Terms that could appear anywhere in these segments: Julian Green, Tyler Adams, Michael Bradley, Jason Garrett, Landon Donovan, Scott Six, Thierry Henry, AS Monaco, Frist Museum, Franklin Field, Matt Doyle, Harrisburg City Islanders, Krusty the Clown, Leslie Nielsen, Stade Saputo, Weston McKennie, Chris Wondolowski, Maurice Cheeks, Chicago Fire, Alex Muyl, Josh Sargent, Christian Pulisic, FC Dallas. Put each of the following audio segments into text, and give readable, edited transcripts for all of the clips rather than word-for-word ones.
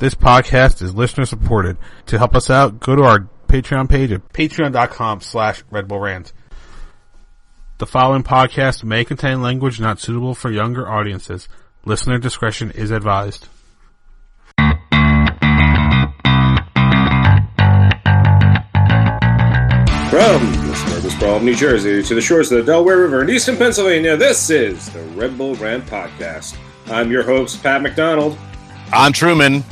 This podcast is listener supported. To help us out, go to our Patreon page at patreon.com/Red Bull Rant. The following podcast may contain language not suitable for younger audiences. Listener discretion is advised. From the suburbs of New Jersey to the shores of the Delaware River in eastern Pennsylvania, this is the Red Bull Rant Podcast. I'm your host, Pat McDonald. I'm Truman.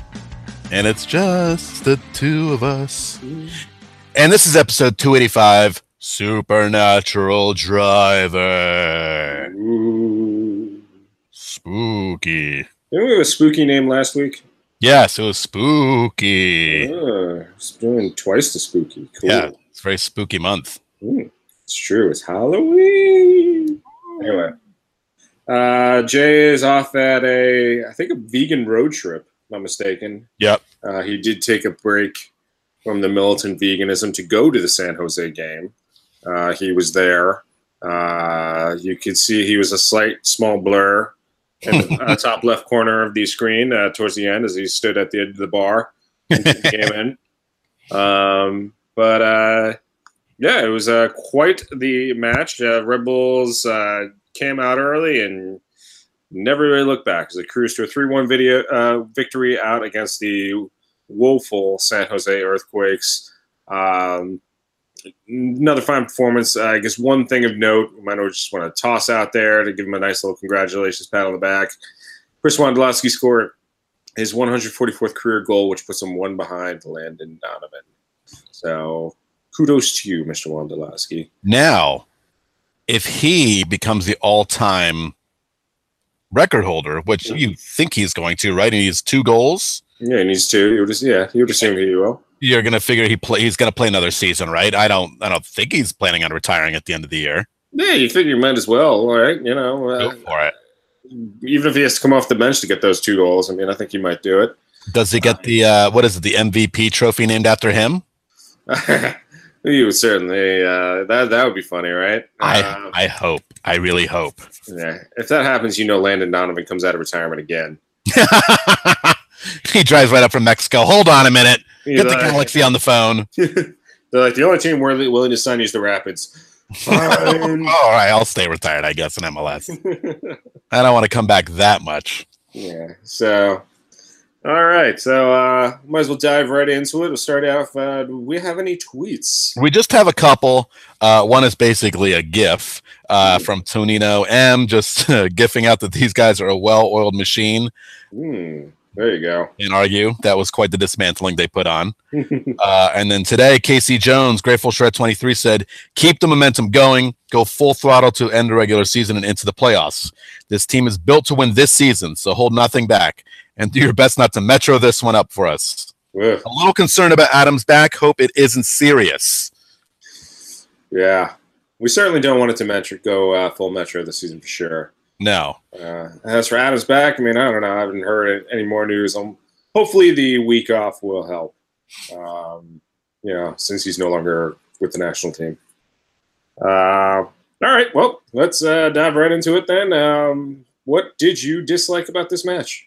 And it's just the two of us. And this is episode 285, Supernatural Driver. Ooh. Spooky. Didn't we have a spooky name last week? Yes, it was spooky. It's doing twice the spooky. Cool. Yeah. It's a very spooky month. Ooh, it's true. It's Halloween. Anyway, Jay is off at a vegan road trip, if I'm not mistaken. Yep. He did take a break from the militant veganism to go to the San Jose game. He was there. You could see he was a small blur in the top left corner of the screen towards the end as he stood at the edge of the bar and came in. But it was quite the match. Red Bulls came out early and never really looked back. They cruised to a 3-1 victory out against the woeful San Jose Earthquakes. Another fine performance. I guess one thing of note, I might just want to toss out there to give him a nice little congratulations pat on the back. Chris Wondolowski scored his 144th career goal, which puts him one behind Landon Donovan. So, kudos to you, Mr. Wondolowski. Now, if he becomes the all-time record holder, which you think he's going to, right? He needs 2 goals. Yeah, he needs 2. You would assume he will. You're going to figure he's going to play another season, right? I don't think he's planning on retiring at the end of the year. Yeah, you figure you might as well, right? You know, go for it. Even if he has to come off the bench to get those 2 goals, I mean, I think he might do it. Does he get the MVP trophy named after him? You would certainly that would be funny, right? I hope. I really hope. Yeah. If that happens, Landon Donovan comes out of retirement again. He drives right up from Mexico. Hold on a minute. Get the Galaxy on the phone. They're like, the only team we're willing to sign is the Rapids. Fine. All right, I'll stay retired, I guess, in MLS. I don't want to come back that much. Yeah. So all right, so might as well dive right into it. We'll start off. Do we have any tweets? We just have a couple. One is basically a GIF from Tonino M, just gifing out that these guys are a well-oiled machine. There you go. Can't argue. That was quite the dismantling they put on. And then today, Casey Jones, Grateful Shred 23, said, keep the momentum going. Go full throttle to end the regular season and into the playoffs. This team is built to win this season, so hold nothing back. And do your best not to metro this one up for us. Ugh. A little concerned about Adam's back. Hope it isn't serious. Yeah. We certainly don't want it to go full metro this season for sure. No. As for Adam's back, I mean, I don't know. I haven't heard any more news. Hopefully the week off will help, since he's no longer with the national team. All right. Well, let's dive right into it then. What did you dislike about this match?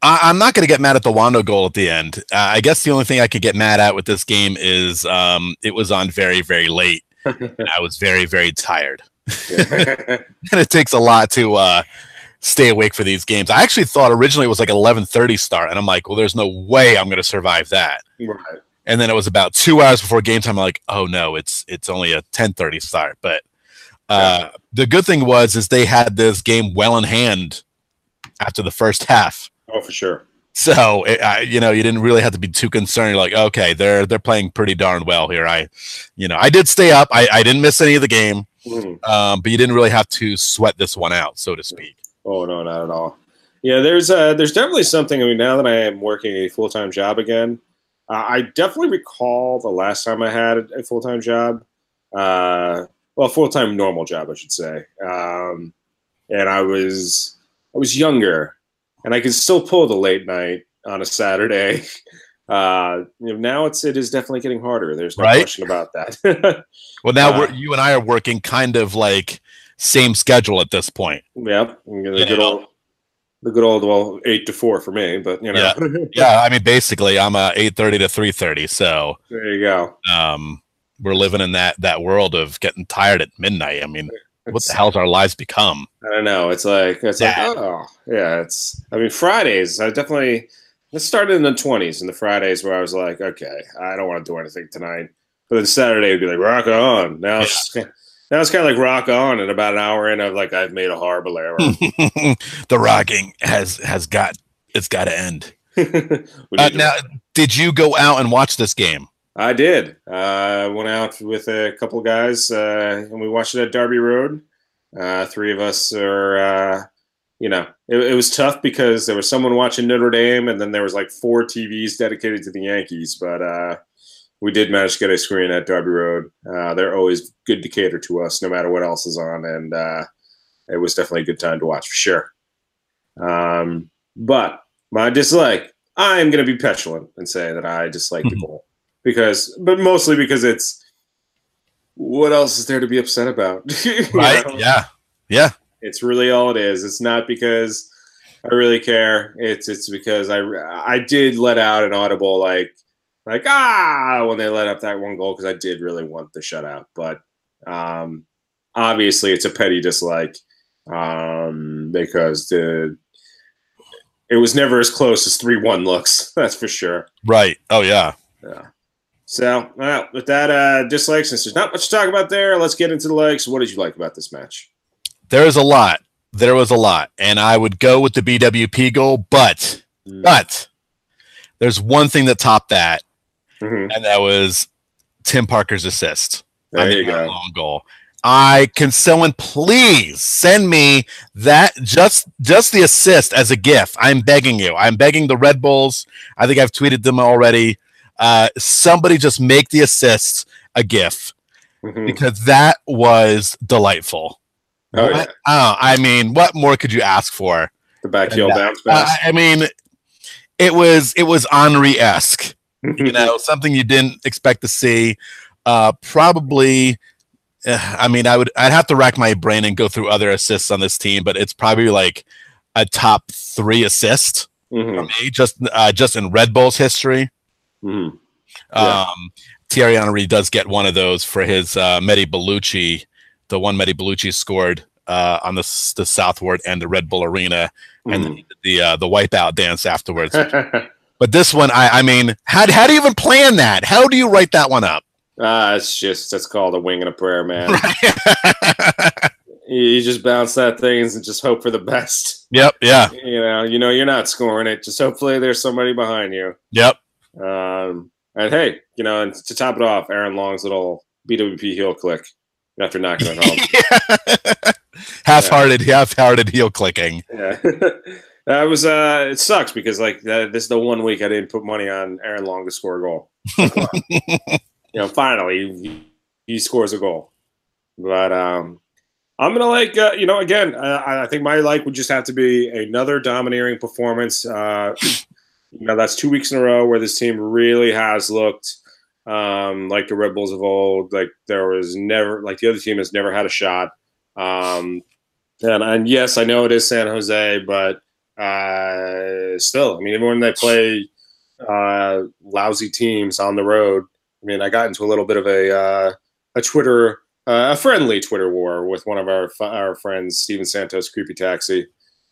I'm not going to get mad at the Wando goal at the end. I guess the only thing I could get mad at with this game is it was on very, very late. And I was very, very tired. And it takes a lot to stay awake for these games. I actually thought originally it was like 11:30 start. And I'm like, well, there's no way I'm going to survive that. Right. And then it was about 2 hours before game time. I'm like, oh, no, it's only a 10:30 start. But the good thing was they had this game well in hand after the first half. Oh, for sure. So, you didn't really have to be too concerned. You're like, okay, they're playing pretty darn well here. I did stay up. I didn't miss any of the game, but you didn't really have to sweat this one out, so to speak. Oh, no, not at all. Yeah, there's definitely something. I mean, now that I am working a full-time job again, I definitely recall the last time I had a full-time job. Full-time normal job, I should say. And I was younger. And I can still pull the late night on a Saturday. Now it is definitely getting harder. There's no question about that. Well, now you and I are working kind of like same schedule at this point. Yep. Yeah, The good old, well, 8 to 4 for me, but you know, yeah. I mean, basically, I'm 8:30 to 3:30, so there you go. We're living in that world of getting tired at midnight. I mean, what the hell's our lives become? I don't know. It's like oh yeah, it's. I mean, Fridays. I definitely. This started in the 20s, in the Fridays where I was like, okay, I don't want to do anything tonight. But then Saturday would be like, rock on. Now it's kind of like rock on, and about an hour in, I'm like, I've made a horrible error. The rocking has got to end. Now, did you go out and watch this game? I did. I went out with a couple guys, and we watched it at Derby Road. Three of us are, you know, it was tough because there was someone watching Notre Dame, and then there was like 4 TVs dedicated to the Yankees, but we did manage to get a screen at Derby Road. They're always good to cater to us, no matter what else is on, and it was definitely a good time to watch, for sure. But my dislike, I'm going to be petulant and say that I dislike the goal, but mostly because it's, what else is there to be upset about? Right, you know? Yeah. It's really all it is. It's not because I really care. It's because I did let out an audible like when they let up that one goal, because I did really want the shutout. But obviously, it's a petty dislike because it was never as close as 3-1 looks. That's for sure. Right. Oh yeah. Yeah. So with that dislike, since there's not much to talk about there, let's get into the likes. What did you like about this match? There was a lot, and I would go with the BWP goal, but there's one thing that topped that, and that was Tim Parker's assist. There you go. Long goal. Can someone please send me that just the assist as a GIF? I'm begging you. I'm begging the Red Bulls. I think I've tweeted them already. Somebody just make the assist a GIF, because that was delightful. Oh, yeah. I mean, what more could you ask for? The backheel bounce pass. I mean, it was Henry-esque, you know, something you didn't expect to see. I mean, I'd have to rack my brain and go through other assists on this team, but it's probably like a top 3 assist for me, just in Red Bulls history. Yeah. Thierry Henry does get one of those for his Mehdi Ballouchy. The one Mehdi Ballouchy scored on the Southward and the Red Bull Arena, and the wipeout dance afterwards. But this one, I mean, how do you even plan that? How do you write that one up? That's called a wing and a prayer, man. Right. You just bounce that thing and just hope for the best. Yep. Yeah. You know, you're not scoring it. Just hopefully there's somebody behind you. Yep. And hey, you know, and to top it off, Aaron Long's little BWP heel click. After knocking it home, half-hearted heel clicking. Yeah, that was. It sucks because this is the one week I didn't put money on Aaron Long to score a goal. Finally he scores a goal. But I'm gonna again. I think my like would just have to be another domineering performance. That's 2 weeks in a row where this team really has looked. Like the Red Bulls of old, the other team has never had a shot. And yes, I know it is San Jose, but still, I mean, even when they play lousy teams on the road, I mean, I got into a little bit of a friendly Twitter war with one of our friends, Steven Santos, Creepy Taxi,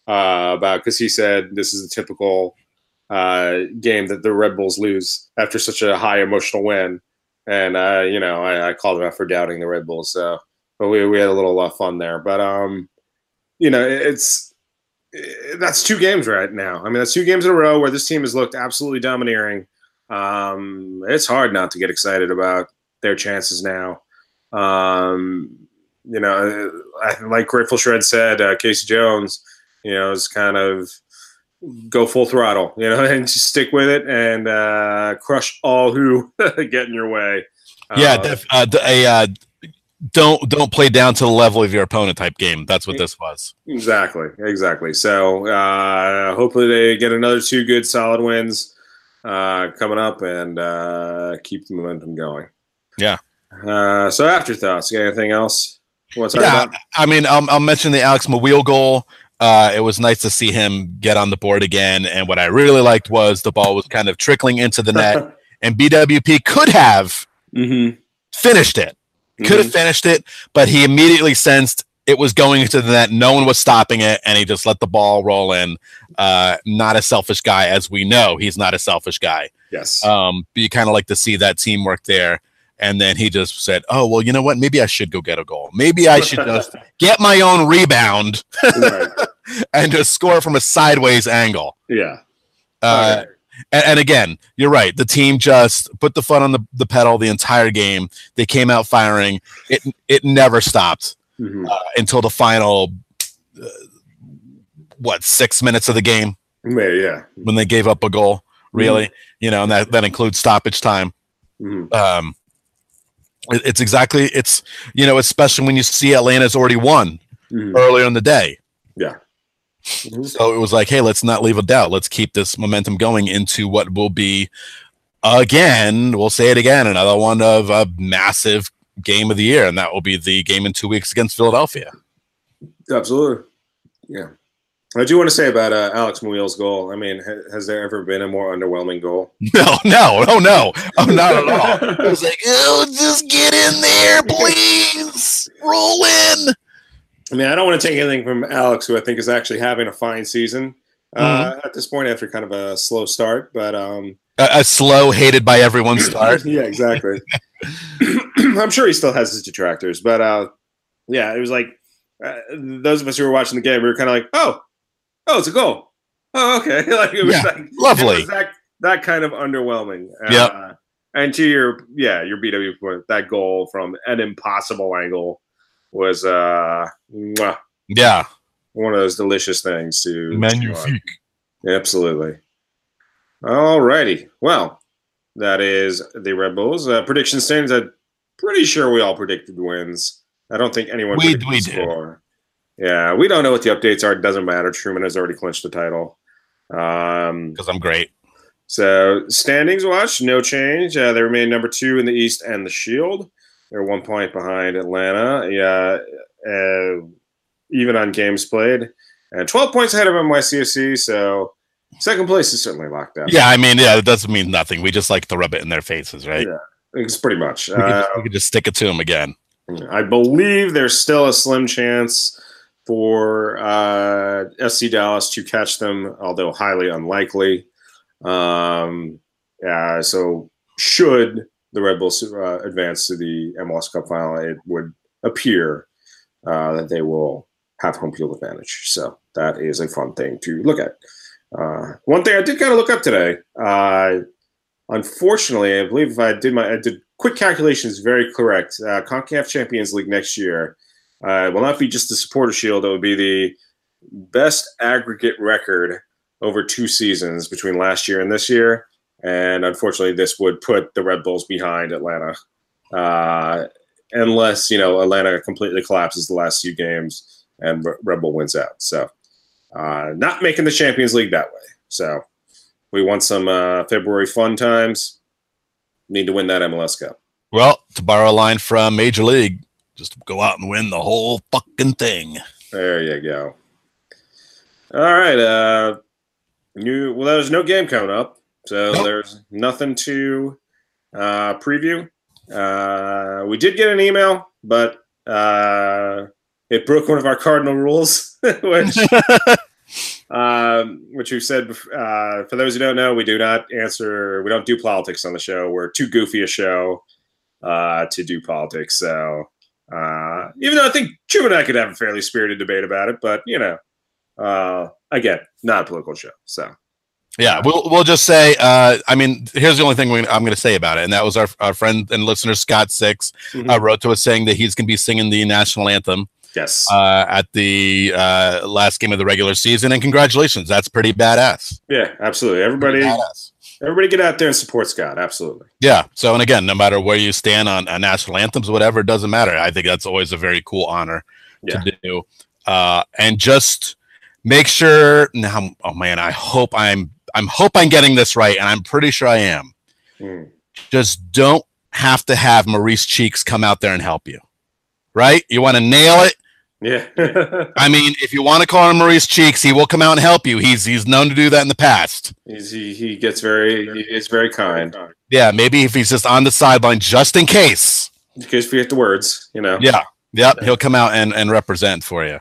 about, because he said this is a typical game that the Red Bulls lose after such a high emotional win, and I called them out for doubting the Red Bulls. So, but we had a little fun there. But that's 2 games right now. I mean, that's 2 games in a row where this team has looked absolutely domineering. It's hard not to get excited about their chances now. Like Grateful Shred said, Casey Jones, is kind of. Go full throttle, and just stick with it and crush all who get in your way. Don't play down to the level of your opponent type game. That's what this was. Exactly. So hopefully they get another 2 good solid wins coming up and keep the momentum going. Yeah. So afterthoughts, you got anything else? I'll mention the Alex Muyl goal. It was nice to see him get on the board again. And what I really liked was the ball was kind of trickling into the net, and BWP could have finished it. Could have finished it, but he immediately sensed it was going into the net. No one was stopping it, and he just let the ball roll in. Not a selfish guy, as we know. He's not a selfish guy. Yes. But you kind of like to see that teamwork there. And then he just said, oh, well, you know what? Maybe I should go get a goal. Maybe I should just get my own rebound and just score from a sideways angle. Yeah. Right. And again, you're right. The team just put the foot on the pedal the entire game. They came out firing. It never stopped until the final, 6 minutes of the game? Yeah. When they gave up a goal, really. You know, and that includes stoppage time. It's you know, especially when you see Atlanta's already won earlier in the day. Yeah. So it was like, hey, let's not leave a doubt. Let's keep this momentum going into what will be, again, we'll say it again, another one of a massive game of the year, and that will be the game in 2 weeks against Philadelphia. Absolutely. Yeah. I do want to say about Alex Muyil's goal. I mean, has there ever been a more underwhelming goal? No, not at all. It was like, oh, just get in there, please, roll in. I mean, I don't want to take anything from Alex, who I think is actually having a fine season at this point after kind of a slow start, but a slow, hated by everyone start. Yeah, exactly. I'm sure he still has his detractors, but yeah, it was like those of us who were watching the game, we were kind of like, oh, it's a goal. Oh, okay. Like it was lovely. It was that kind of underwhelming. And to your BW point, that goal from an impossible angle was one of those delicious things to magnifique. Absolutely. All righty. Well, that is the Red Bulls prediction stands. I'm pretty sure we all predicted wins. I don't think anyone predicted the score. Did. Yeah, we don't know what the updates are. It doesn't matter. Truman has already clinched the title. Because I'm great. So, standings watch, no change. They remain number 2 in the East and the Shield. They're 1 point behind Atlanta. Yeah, even on games played. And 12 points ahead of NYCFC, so second place is certainly locked up. Yeah, I mean, it doesn't mean nothing. We just like to rub it in their faces, right? Yeah, it's pretty much. We could just stick it to them again. I believe there's still a slim chance for FC Dallas to catch them, although highly unlikely. So should the Red Bulls advance to the MLS Cup final, it would appear that they will have home field advantage. So that is a fun thing to look at. One thing I did kind of look up today, unfortunately, I believe if I did quick calculations, very correct, CONCACAF Champions League next year, it will not be just the Supporter Shield. It will be the best aggregate record over 2 seasons between last year and this year. And unfortunately, this would put the Red Bulls behind Atlanta. Unless, you know, Atlanta completely collapses the last few games and Red Bull wins out. So not making the Champions League that way. So we want some February fun times. Need to win that MLS Cup. Well, to borrow a line from Major League, just go out and win the whole fucking thing. There you go. All right. There's no game coming up, so There's nothing to preview. We did get an email, but it broke one of our cardinal rules, which we've said. For those who don't know, we do not answer. We don't do politics on the show. We're too goofy a show to do politics, so. Even though I think Jim and I could have a fairly spirited debate about it, but you know, again, not a political show. So yeah, we'll just say, I mean, here's the only thing I'm going to say about it. And that was our friend and listener, Scott Six, wrote to us saying that he's going to be singing the national anthem. Yes. At the last game of the regular season, and congratulations. That's pretty badass. Yeah, absolutely. Everybody get out there and support Scott. Absolutely. Yeah. So, and again, no matter where you stand on national anthems, whatever, it doesn't matter. I think that's always a very cool honor to do. And just make sure now. Oh man, I hope I'm getting this right, and I'm pretty sure I am. Just don't have to have Maurice Cheeks come out there and help you. Right? You want to nail it. Yeah. I mean, if you want to call him Maurice Cheeks, he will come out and help you. He's known to do that in the past. He gets very kind. Yeah, maybe if he's just on the sideline, just in case. In case we get the words, you know. Yeah. Yep, he'll come out and represent for you.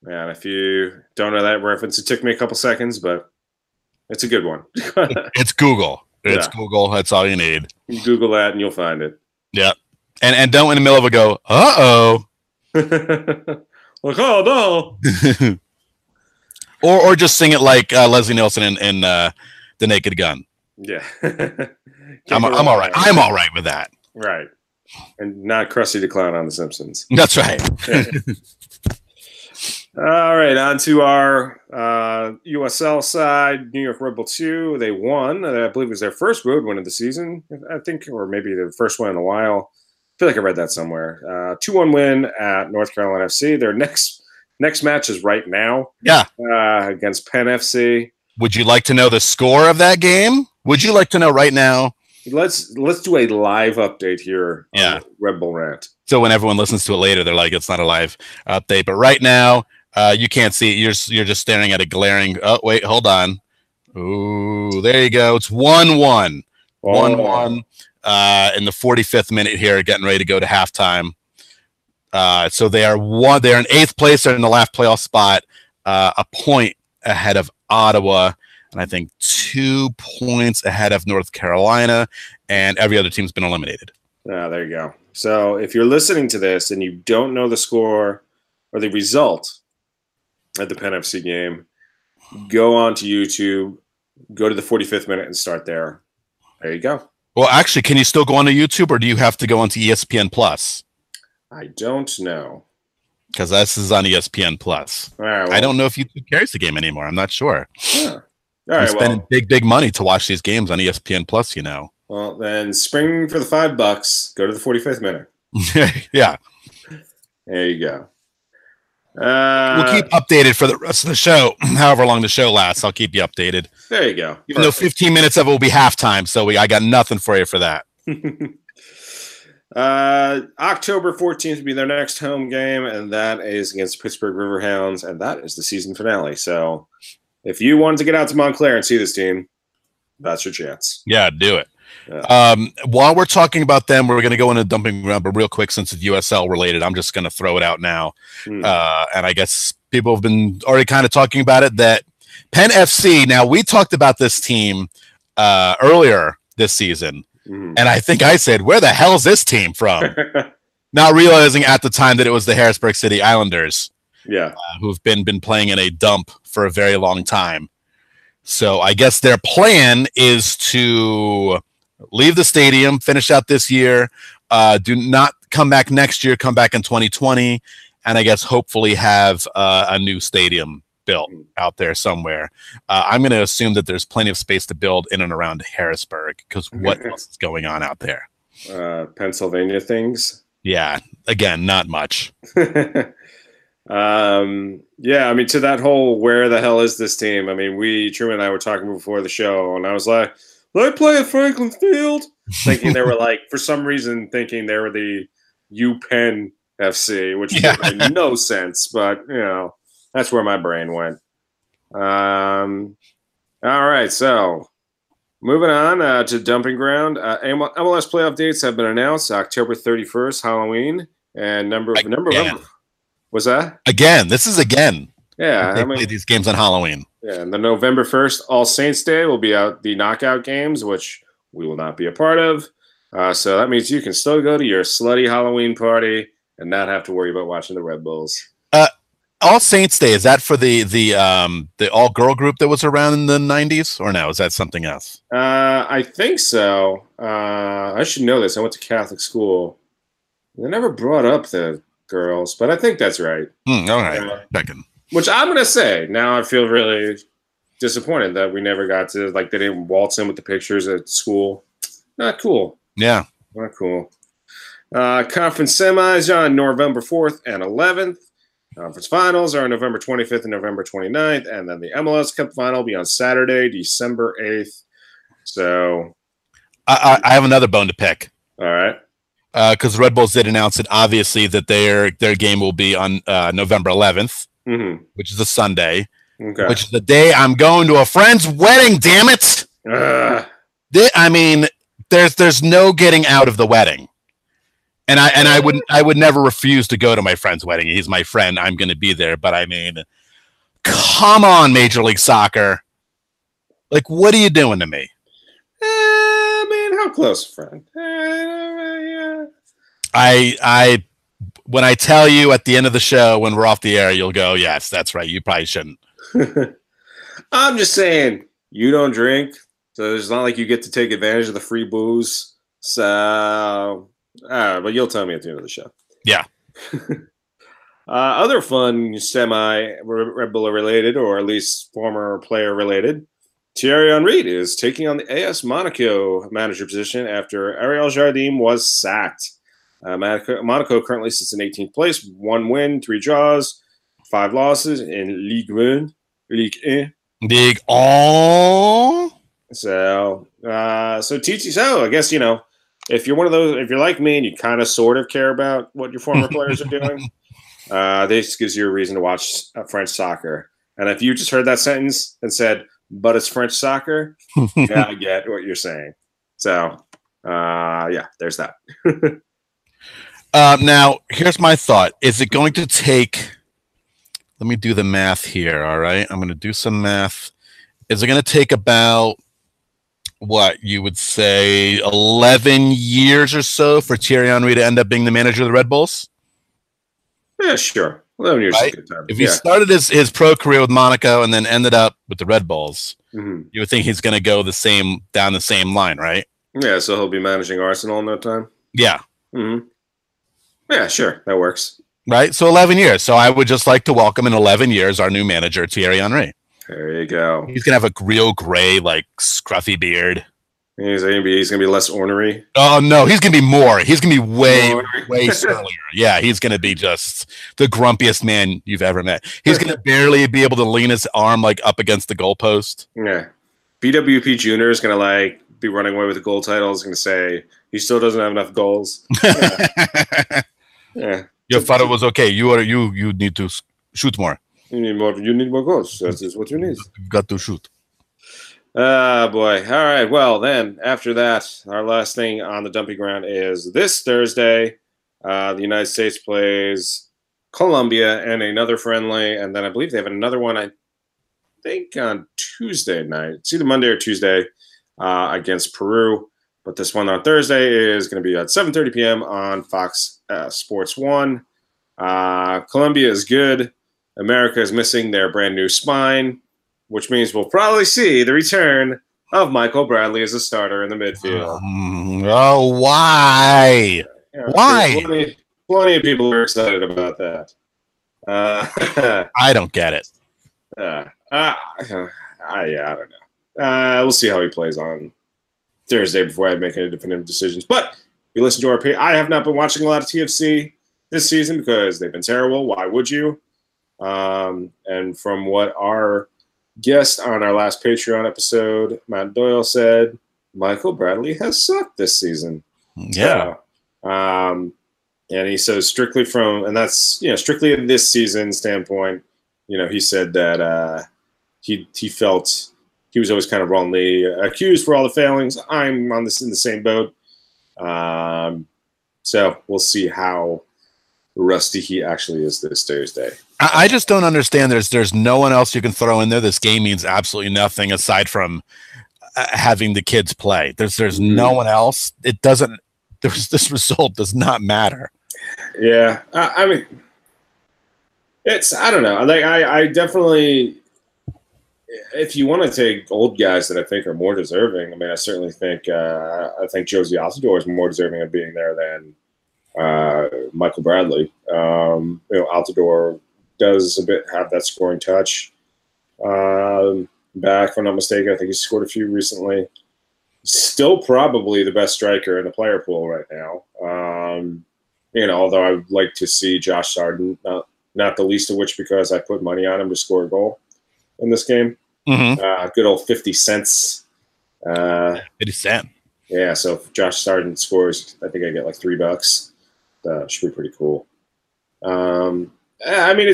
Man, if you don't know that reference, it took me a couple seconds, but it's a good one. It's Google. It's Google. That's all you need. You Google that and you'll find it. Yeah. And don't in the middle of it go, uh-oh. Like, oh, no. or just sing it like Leslie Nielsen in The Naked Gun. Yeah. I'm all right. I'm all right with that. Right. And not Krusty the Clown on The Simpsons. That's right. All right, on to our USL side, New York Red Bull 2. They won. I believe it was their first road win of the season, I think, or maybe their first one in a while. I feel like I read that somewhere. 2-1 win at North Carolina FC. Their next match is right now. Yeah. Against Penn FC. Would you like to know the score of that game? Would you like to know right now? Let's do a live update here. Yeah. On Red Bull Rant. So when everyone listens to it later, they're like, it's not a live update. But right now, you can't see it. You're just staring at a glaring. Oh wait, hold on. Ooh, there you go. It's 1-1. 1-1. In the 45th minute here, getting ready to go to halftime. So they are one. They're in 8th place. They're in the last playoff spot, a point ahead of Ottawa, and I think 2 points ahead of North Carolina, and every other team's been eliminated. Oh, there you go. So if you're listening to this and you don't know the score or the result at the Penn FC game, go on to YouTube, go to the 45th minute and start there. There you go. Well, actually, can you still go on to YouTube, or do you have to go on to ESPN Plus? I don't know. Because this is on ESPN Plus. Right, well, I don't know if YouTube carries the game anymore. I'm not sure. Yeah. All right, I'm spending big money to watch these games on ESPN Plus, you know. Well, then spring for the $5. Go to the 45th minute. Yeah. There you go. We'll keep updated for the rest of the show. However long the show lasts, I'll keep you updated. There you go. Perfect. Even though 15 minutes of it will be halftime, so I got nothing for you for that. October 14th will be their next home game, and that is against Pittsburgh Riverhounds, and that is the season finale. So if you wanted to get out to Montclair and see this team, that's your chance. Yeah, do it. Yeah. While we're talking about them, we're going to go into dumping ground, but real quick, since it's USL related, I'm just going to throw it out now. And I guess people have been already kind of talking about it, that Penn FC, now we talked about this team earlier this season, and I think I said, where the hell is this team from? Not realizing at the time that it was the Harrisburg City Islanders, who've been playing in a dump for a very long time. So I guess their plan is to leave the stadium, finish out this year, do not come back next year, come back in 2020, and I guess hopefully have a new stadium built out there somewhere. I'm going to assume that there's plenty of space to build in and around Harrisburg, because what else is going on out there? Pennsylvania things? Yeah, again, not much. Yeah, I mean, to that whole where the hell is this team? I mean, Truman and I were talking before the show, and I was like, they play at Franklin Field? Thinking they were like, for some reason, thinking they were the UPenn FC, which made no sense, but, you know, that's where my brain went. All right, so moving on to Dumping Ground. MLS playoff dates have been announced, October 31st, Halloween, and number of was that? Again, this is again. Yeah. They play these games on Halloween. Yeah, and the November 1st All Saints Day will be out the knockout games, which we will not be a part of. So that means you can still go to your slutty Halloween party and not have to worry about watching the Red Bulls. All Saints Day, is that for the all-girl group that was around in the 90s? Or no, is that something else? I think so. I should know this. I went to Catholic school. They never brought up the girls, but I think that's right. All right. Which I'm going to say, now I feel really disappointed that we never got to, like, they didn't waltz in with the pictures at school. Not cool. Yeah. Not cool. Conference semis are on November 4th and 11th. Conference finals are on November 25th and November 29th. And then the MLS Cup final will be on Saturday, December 8th. So I have another bone to pick. All right. because the Red Bulls did announce it, obviously, that their game will be on November 11th, which is a Sunday, which is the day I'm going to a friend's wedding, damn it! I mean, there's no getting out of the wedding. And I would never refuse to go to my friend's wedding. He's my friend. I'm going to be there. But I mean, come on, Major League Soccer. Like, what are you doing to me? Man, how close, friend? When I tell you at the end of the show, when we're off the air, you'll go, yes, that's right. You probably shouldn't. I'm just saying, you don't drink. So it's not like you get to take advantage of the free booze. So... but you'll tell me at the end of the show. Yeah. Other fun semi-Red Bull-related, or at least former player-related, Thierry Henry is taking on the AS Monaco manager position after Ariel Jardim was sacked. Monaco currently sits in 18th place, 1 win, 3 draws, 5 losses in Ligue 1. So TTSO, I guess, you know, if you're one of those, if you're like me and you kind of sort of care about what your former players are doing, this gives you a reason to watch French soccer. And if you just heard that sentence and said, but it's French soccer, you gotta get what you're saying. So, yeah, there's that. Now, here's my thought. Is it going to take, let me do the math here, all right? I'm going to do some math. Is it going to take about, what you would say, 11 years or so for Thierry Henry to end up being the manager of the Red Bulls? Yeah, sure. 11 years is a good time. If he started his pro career with Monaco and then ended up with the Red Bulls, you would think he's going to go the same down the same line, right? Yeah, so he'll be managing Arsenal in that time? Yeah. Yeah, sure. That works. Right? So 11 years. So I would just like to welcome in 11 years our new manager, Thierry Henry. There you go. He's going to have a real gray, like, scruffy beard. He's going to be less ornery. Oh, no. He's going to be more. He's going to be way, way surlier. Yeah, he's going to be just the grumpiest man you've ever met. He's going to barely be able to lean his arm, like, up against the goalpost. Yeah. BWP Jr. is going to, like, be running away with the goal title. He's going to say, he still doesn't have enough goals. Yeah. Yeah. Your father was okay. You need to shoot more. You need more goals. That is what you need. You've got to shoot. Ah, boy. All right. Well, then, after that, our last thing on the dumping ground is this Thursday. The United States plays Colombia in another friendly, and then I believe they have another one, I think, on Tuesday night. It's either Monday or Tuesday against Peru. But this one on Thursday is going to be at 7:30 p.m. on Fox Sports 1. Colombia is good. America is missing their brand new spine, which means we'll probably see the return of Michael Bradley as a starter in the midfield. Oh, why? Yeah, why? Plenty of people are excited about that. I don't get it. I don't know. We'll see how he plays on Thursday before I make any definitive decisions. But you listen to our. I have not been watching a lot of TFC this season because they've been terrible. Why would you? And from what our guest on our last Patreon episode, Matt Doyle, said, Michael Bradley has sucked this season. Yeah. So, and he says strictly from, and that's, you know, strictly in this season standpoint, you know, he said that he felt he was always kind of wrongly accused for all the failings. I'm on this in the same boat. So we'll see how rusty he actually is this Thursday. I just don't understand. There's no one else you can throw in there. This game means absolutely nothing aside from having the kids play. There's no one else. It doesn't. This result does not matter. Yeah, I mean, it's. I don't know. Like I definitely. If you want to take old guys that I think are more deserving, I mean, I certainly think I think Jozy Altidore is more deserving of being there than Michael Bradley. You know, Altidore does a bit have that scoring touch back, if I'm not mistaken. I think he scored a few recently. Still probably the best striker in the player pool right now. You know, although I would like to see Josh Sargent, not the least of which because I put money on him to score a goal in this game. Good old 50 cents. 50 cent. Yeah, so if Josh Sargent scores, I think I get like $3. That should be pretty cool. I mean,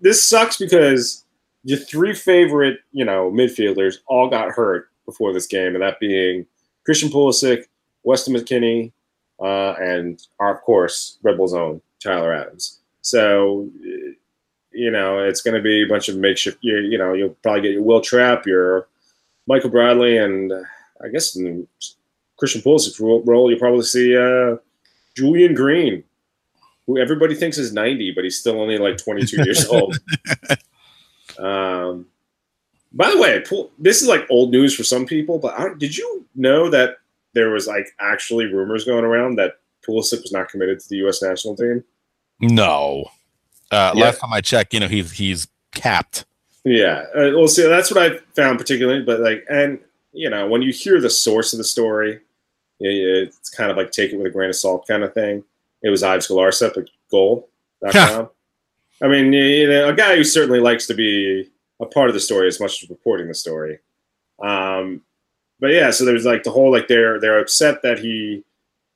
this sucks because your three favorite, midfielders all got hurt before this game, and that being Christian Pulisic, Weston McKennie, and of course Red Bull's own Tyler Adams. So it's going to be a bunch of makeshift. You'll probably get your Will Trapp, your Michael Bradley, and I guess in Christian Pulisic's role, you'll probably see Julian Green, who everybody thinks is 90, but he's still only like 22 years old. By the way, this is like old news for some people, but did you know that there was like actually rumors going around that Pulisic was not committed to the U.S. national team? No. Yeah. Last time I checked, he's capped. Yeah. Well, see, that's what I found particularly, but when you hear the source of the story, it's kind of like take it with a grain of salt kind of thing. It was Ives Galarcep at goal.com. I mean, a guy who certainly likes to be a part of the story as much as reporting the story. But yeah, so there's like the whole, like they're upset that he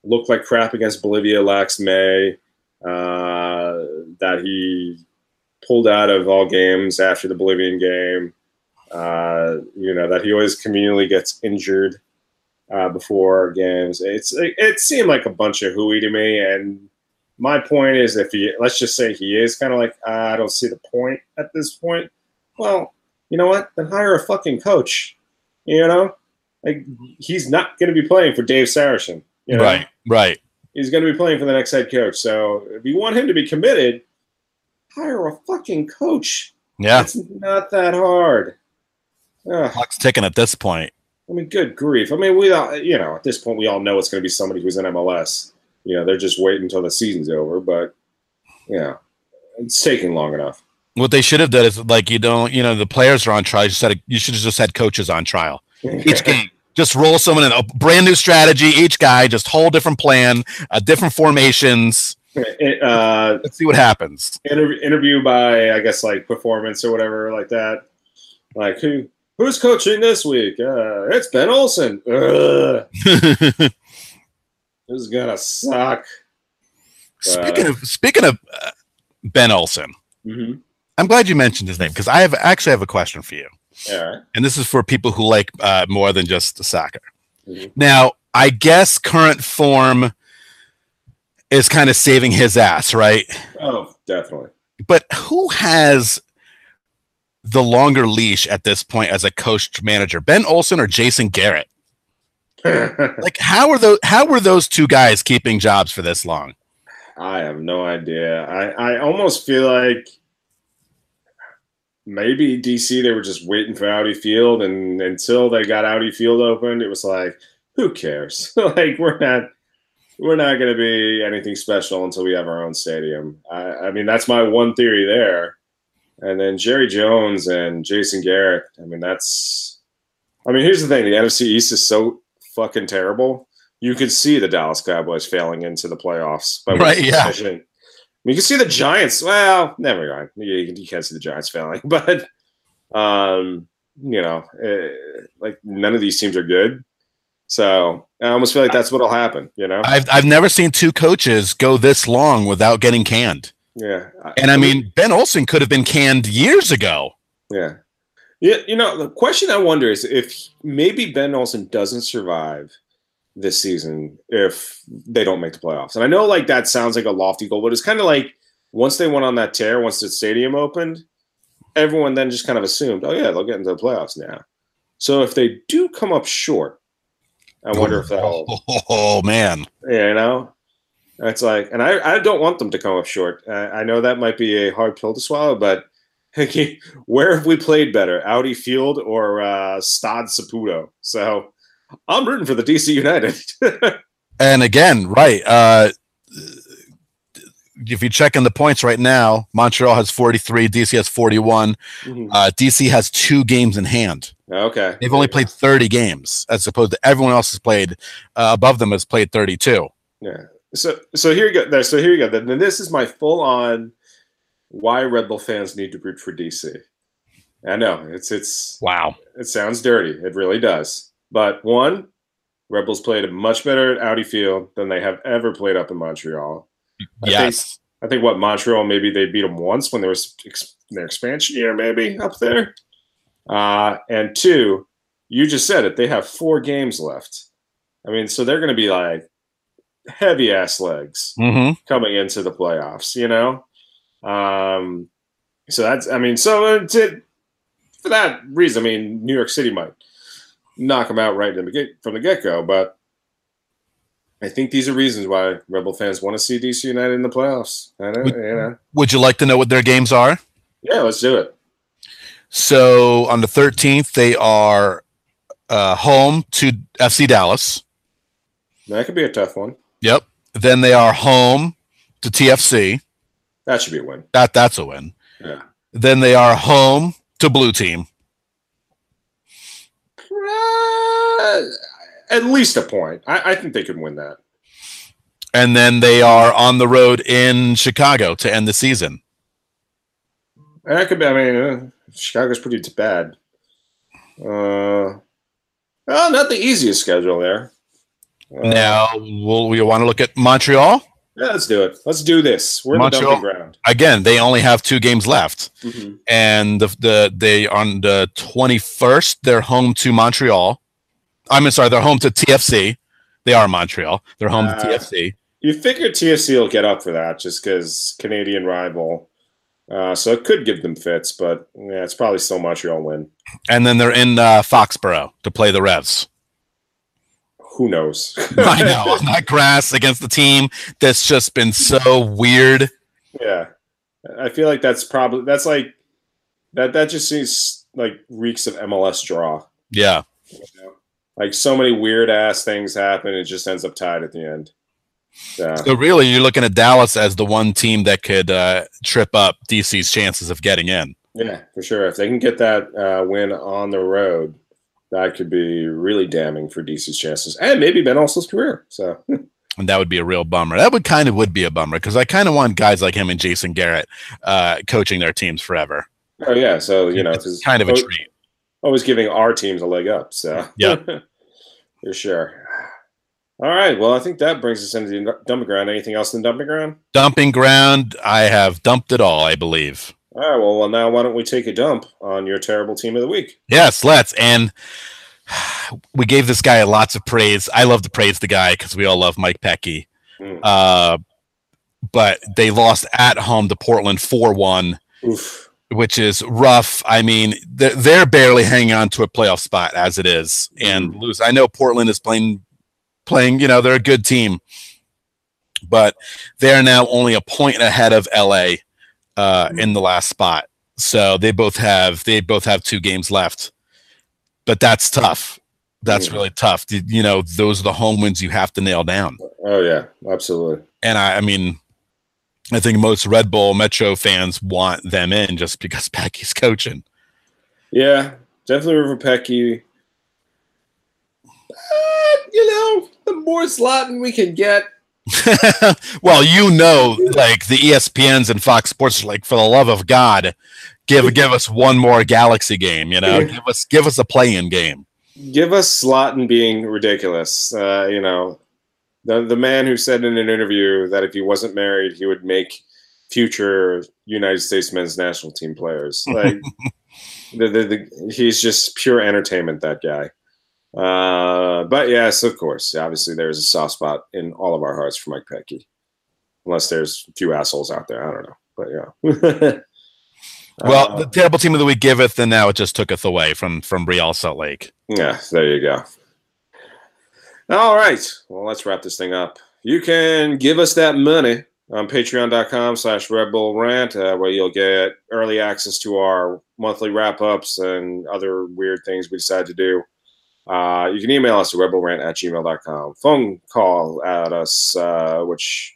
looked like crap against Bolivia last May, that he pulled out of all games after the Bolivian game, that he always communally gets injured before games. It seemed like a bunch of hooey to me. And my point is, if let's just say he is kind of like, I don't see the point at this point. Well, you know what? Then hire a fucking coach. Like he's not going to be playing for Dave Saracen. Right, right. He's going to be playing for the next head coach. So if you want him to be committed, hire a fucking coach. Yeah. It's not that hard. Clock's ticking at this point. I mean, good grief. I mean, we all, at this point, we all know it's going to be somebody who's in MLS. They're just waiting until the season's over. But, it's taking long enough. What they should have done is, like, the players are on trial. You should have just had coaches on trial. Each game. Just roll someone in a brand new strategy. Each guy, just whole different plan, different formations. Let's see what happens. Interview by, I guess, like performance or whatever, like that. Like who's coaching this week? It's Ben Olsen. This is gonna suck. Speaking of Ben Olsen, mm-hmm. I'm glad you mentioned his name because I have a question for you. Yeah. And this is for people who like more than just soccer. Mm-hmm. Now, I guess current form is kind of saving his ass, right? Oh, definitely. But who has the longer leash at this point as a coach manager, Ben Olsen or Jason Garrett? Like, how were those two guys keeping jobs for this long? I have no idea. I almost feel like maybe DC, they were just waiting for Audi Field, and until they got Audi Field opened, it was like, who cares? Like we're not going to be anything special until we have our own stadium. I mean, that's my one theory there. And then Jerry Jones and Jason Garrett. I mean, here's the thing: the NFC East is so fucking terrible. You could see the Dallas Cowboys failing into the playoffs, right? Yeah. Position. You can see the Giants. Well, never mind. You can't see the Giants failing, but like none of these teams are good. So I almost feel like that's what'll happen. I've never seen two coaches go this long without getting canned. Yeah, I mean Ben Olsen could have been canned years ago. Yeah, yeah. The question I wonder is if maybe Ben Olsen doesn't survive this season if they don't make the playoffs. And I know like that sounds like a lofty goal, but it's kind of like once they went on that tear, once the stadium opened, everyone then just kind of assumed, oh yeah, they'll get into the playoffs now. So if they do come up short, I wonder if that'll... Oh, man. It's like, and I don't want them to come up short. I know that might be a hard pill to swallow, but where have we played better? Audi Field or Stade Saputo? So I'm rooting for the DC United. And again, right. If you check in the points right now, Montreal has 43, DC has 41. Mm-hmm. DC has 2 games in hand. Okay. They've only played 30 games as opposed to everyone else has played above them has played 32. Yeah. So here you go. Then this is my full-on why Red Bull fans need to root for DC. I know it sounds dirty. It really does. But one, Rebels played much better at Audi Field than they have ever played up in Montreal. Yes. I think what, Montreal, maybe they beat them once when there was their expansion year, maybe, up there. And two, you just said it, they have 4 games left. I mean, so they're going to be like heavy-ass legs coming into the playoffs, you know? So that's, I mean, for that reason, I mean, New York City might knock them out right from the get-go, but I think these are reasons why Rebel fans want to see DC United in the playoffs. Would you like to know what their games are? Yeah, let's do it. So on the 13th, they are home to FC Dallas. That could be a tough one. Yep. Then they are home to TFC. That should be a win. That's a win. Yeah. Then they are home to Blue Team. At least a point. I think they could win that. And then they are on the road in Chicago to end the season. That could be. I mean, Chicago's pretty bad. Well, not the easiest schedule there. Now, will we want to look at Montreal? Yeah, let's do it. Let's do this. We're in the dumping ground. Again, they only have 2 games left. And they on the 21st, they're home to Montreal. I'm sorry, they're home to TFC. They are Montreal. They're home to TFC. You figure TFC will get up for that just because Canadian rival. So it could give them fits, but yeah, it's probably still Montreal win. And then they're in Foxborough to play the Revs. Who knows? I know. On that grass against the team that's just been so weird. Yeah. I feel like that's like that just seems like reeks of MLS draw. Yeah. You know? Like, so many weird-ass things happen, it just ends up tied at the end. So really, you're looking at Dallas as the one team that could trip up DC's chances of getting in. Yeah, for sure. If they can get that win on the road, that could be really damning for DC's chances. And maybe Ben Olsen's career. So. And that would be a real bummer. That would be a bummer, because I kind of want guys like him and Jason Garrett coaching their teams forever. Oh, yeah. So, you know. It's kind of a treat. Always giving our teams a leg up, so yeah, for sure. All right, well, I think that brings us into the dumping ground. Anything else in the dumping ground? Dumping ground, I have dumped it all, I believe. All right, well, now why don't we take a dump on your terrible team of the week? Yes, let's. And we gave this guy lots of praise. I love to praise the guy because we all love Mike Pecky. But they lost at home to Portland 4-1. Oof. Which is rough. I mean, they're barely hanging on to a playoff spot as it is, and lose. I know Portland is playing. You know, they're a good team, but they are now only a point ahead of LA in the last spot. So they both have 2 games left, but that's tough. That's really tough. You know, those are the home wins you have to nail down. Oh yeah, absolutely. And I mean. I think most Red Bull Metro fans want them in just because Pecky's coaching. Yeah, definitely River Pecky. You know, the more Zlatan we can get. Well, you know, like the ESPNs and Fox Sports are like, for the love of God, give us one more Galaxy game. You know, give us a play-in game. Give us Zlatan being ridiculous. You know. The man who said in an interview that if he wasn't married, he would make future United States men's national team players. Like he's just pure entertainment, that guy. But yes, of course, obviously there's a soft spot in all of our hearts for Mike Pecky. Unless there's a few assholes out there. I don't know. But yeah. Well, the terrible team of the week giveth, and now it just tooketh away from Real Salt Lake. Yeah, there you go. All right. Well, let's wrap this thing up. You can give us that money on patreon.com/Red Bull Rant, where you'll get early access to our monthly wrap-ups and other weird things we decide to do. You can email us at redbullrant@gmail.com. Phone call at us, which,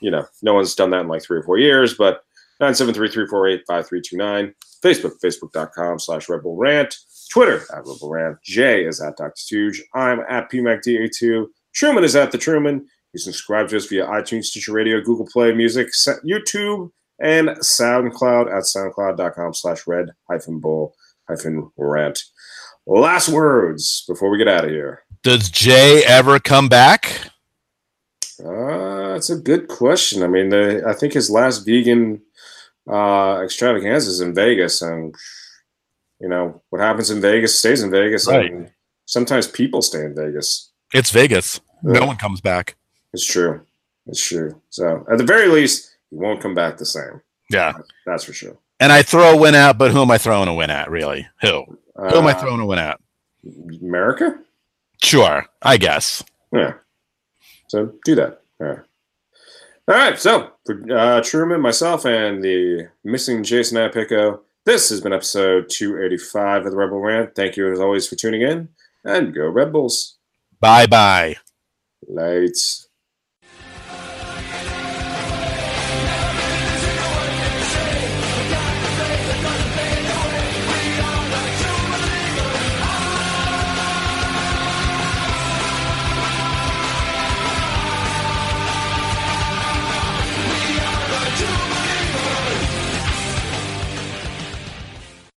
you know, no one's done that in like 3 or 4 years, but 973-348-5329. Facebook, facebook.com/Red Bull Rant. Twitter @RebelRant. Jay is @Dr. Tuge. I'm @PMacDA2. Truman is @TheTruman. You subscribe to us via iTunes, Stitcher Radio, Google Play Music, YouTube, and SoundCloud at soundcloud.com/red-bull-rant. Last words before we get out of here. Does Jay ever come back? That's a good question. I mean, I think his last vegan extravaganza is in Vegas, and you know what happens in Vegas stays in Vegas. Right. And sometimes people stay in Vegas. It's Vegas. Yeah. No one comes back. It's true. It's true. So at the very least, he won't come back the same. Yeah, that's for sure. And I throw a win at, but who am I throwing a win at? Really, who am I throwing a win at? America. Sure, I guess. Yeah. So do that. All right. So for Truman, myself, and the missing Jason Apico, this has been episode 285 of the Rebel Rant. Thank you as always for tuning in, and go Red Bulls. Bye bye. Lights.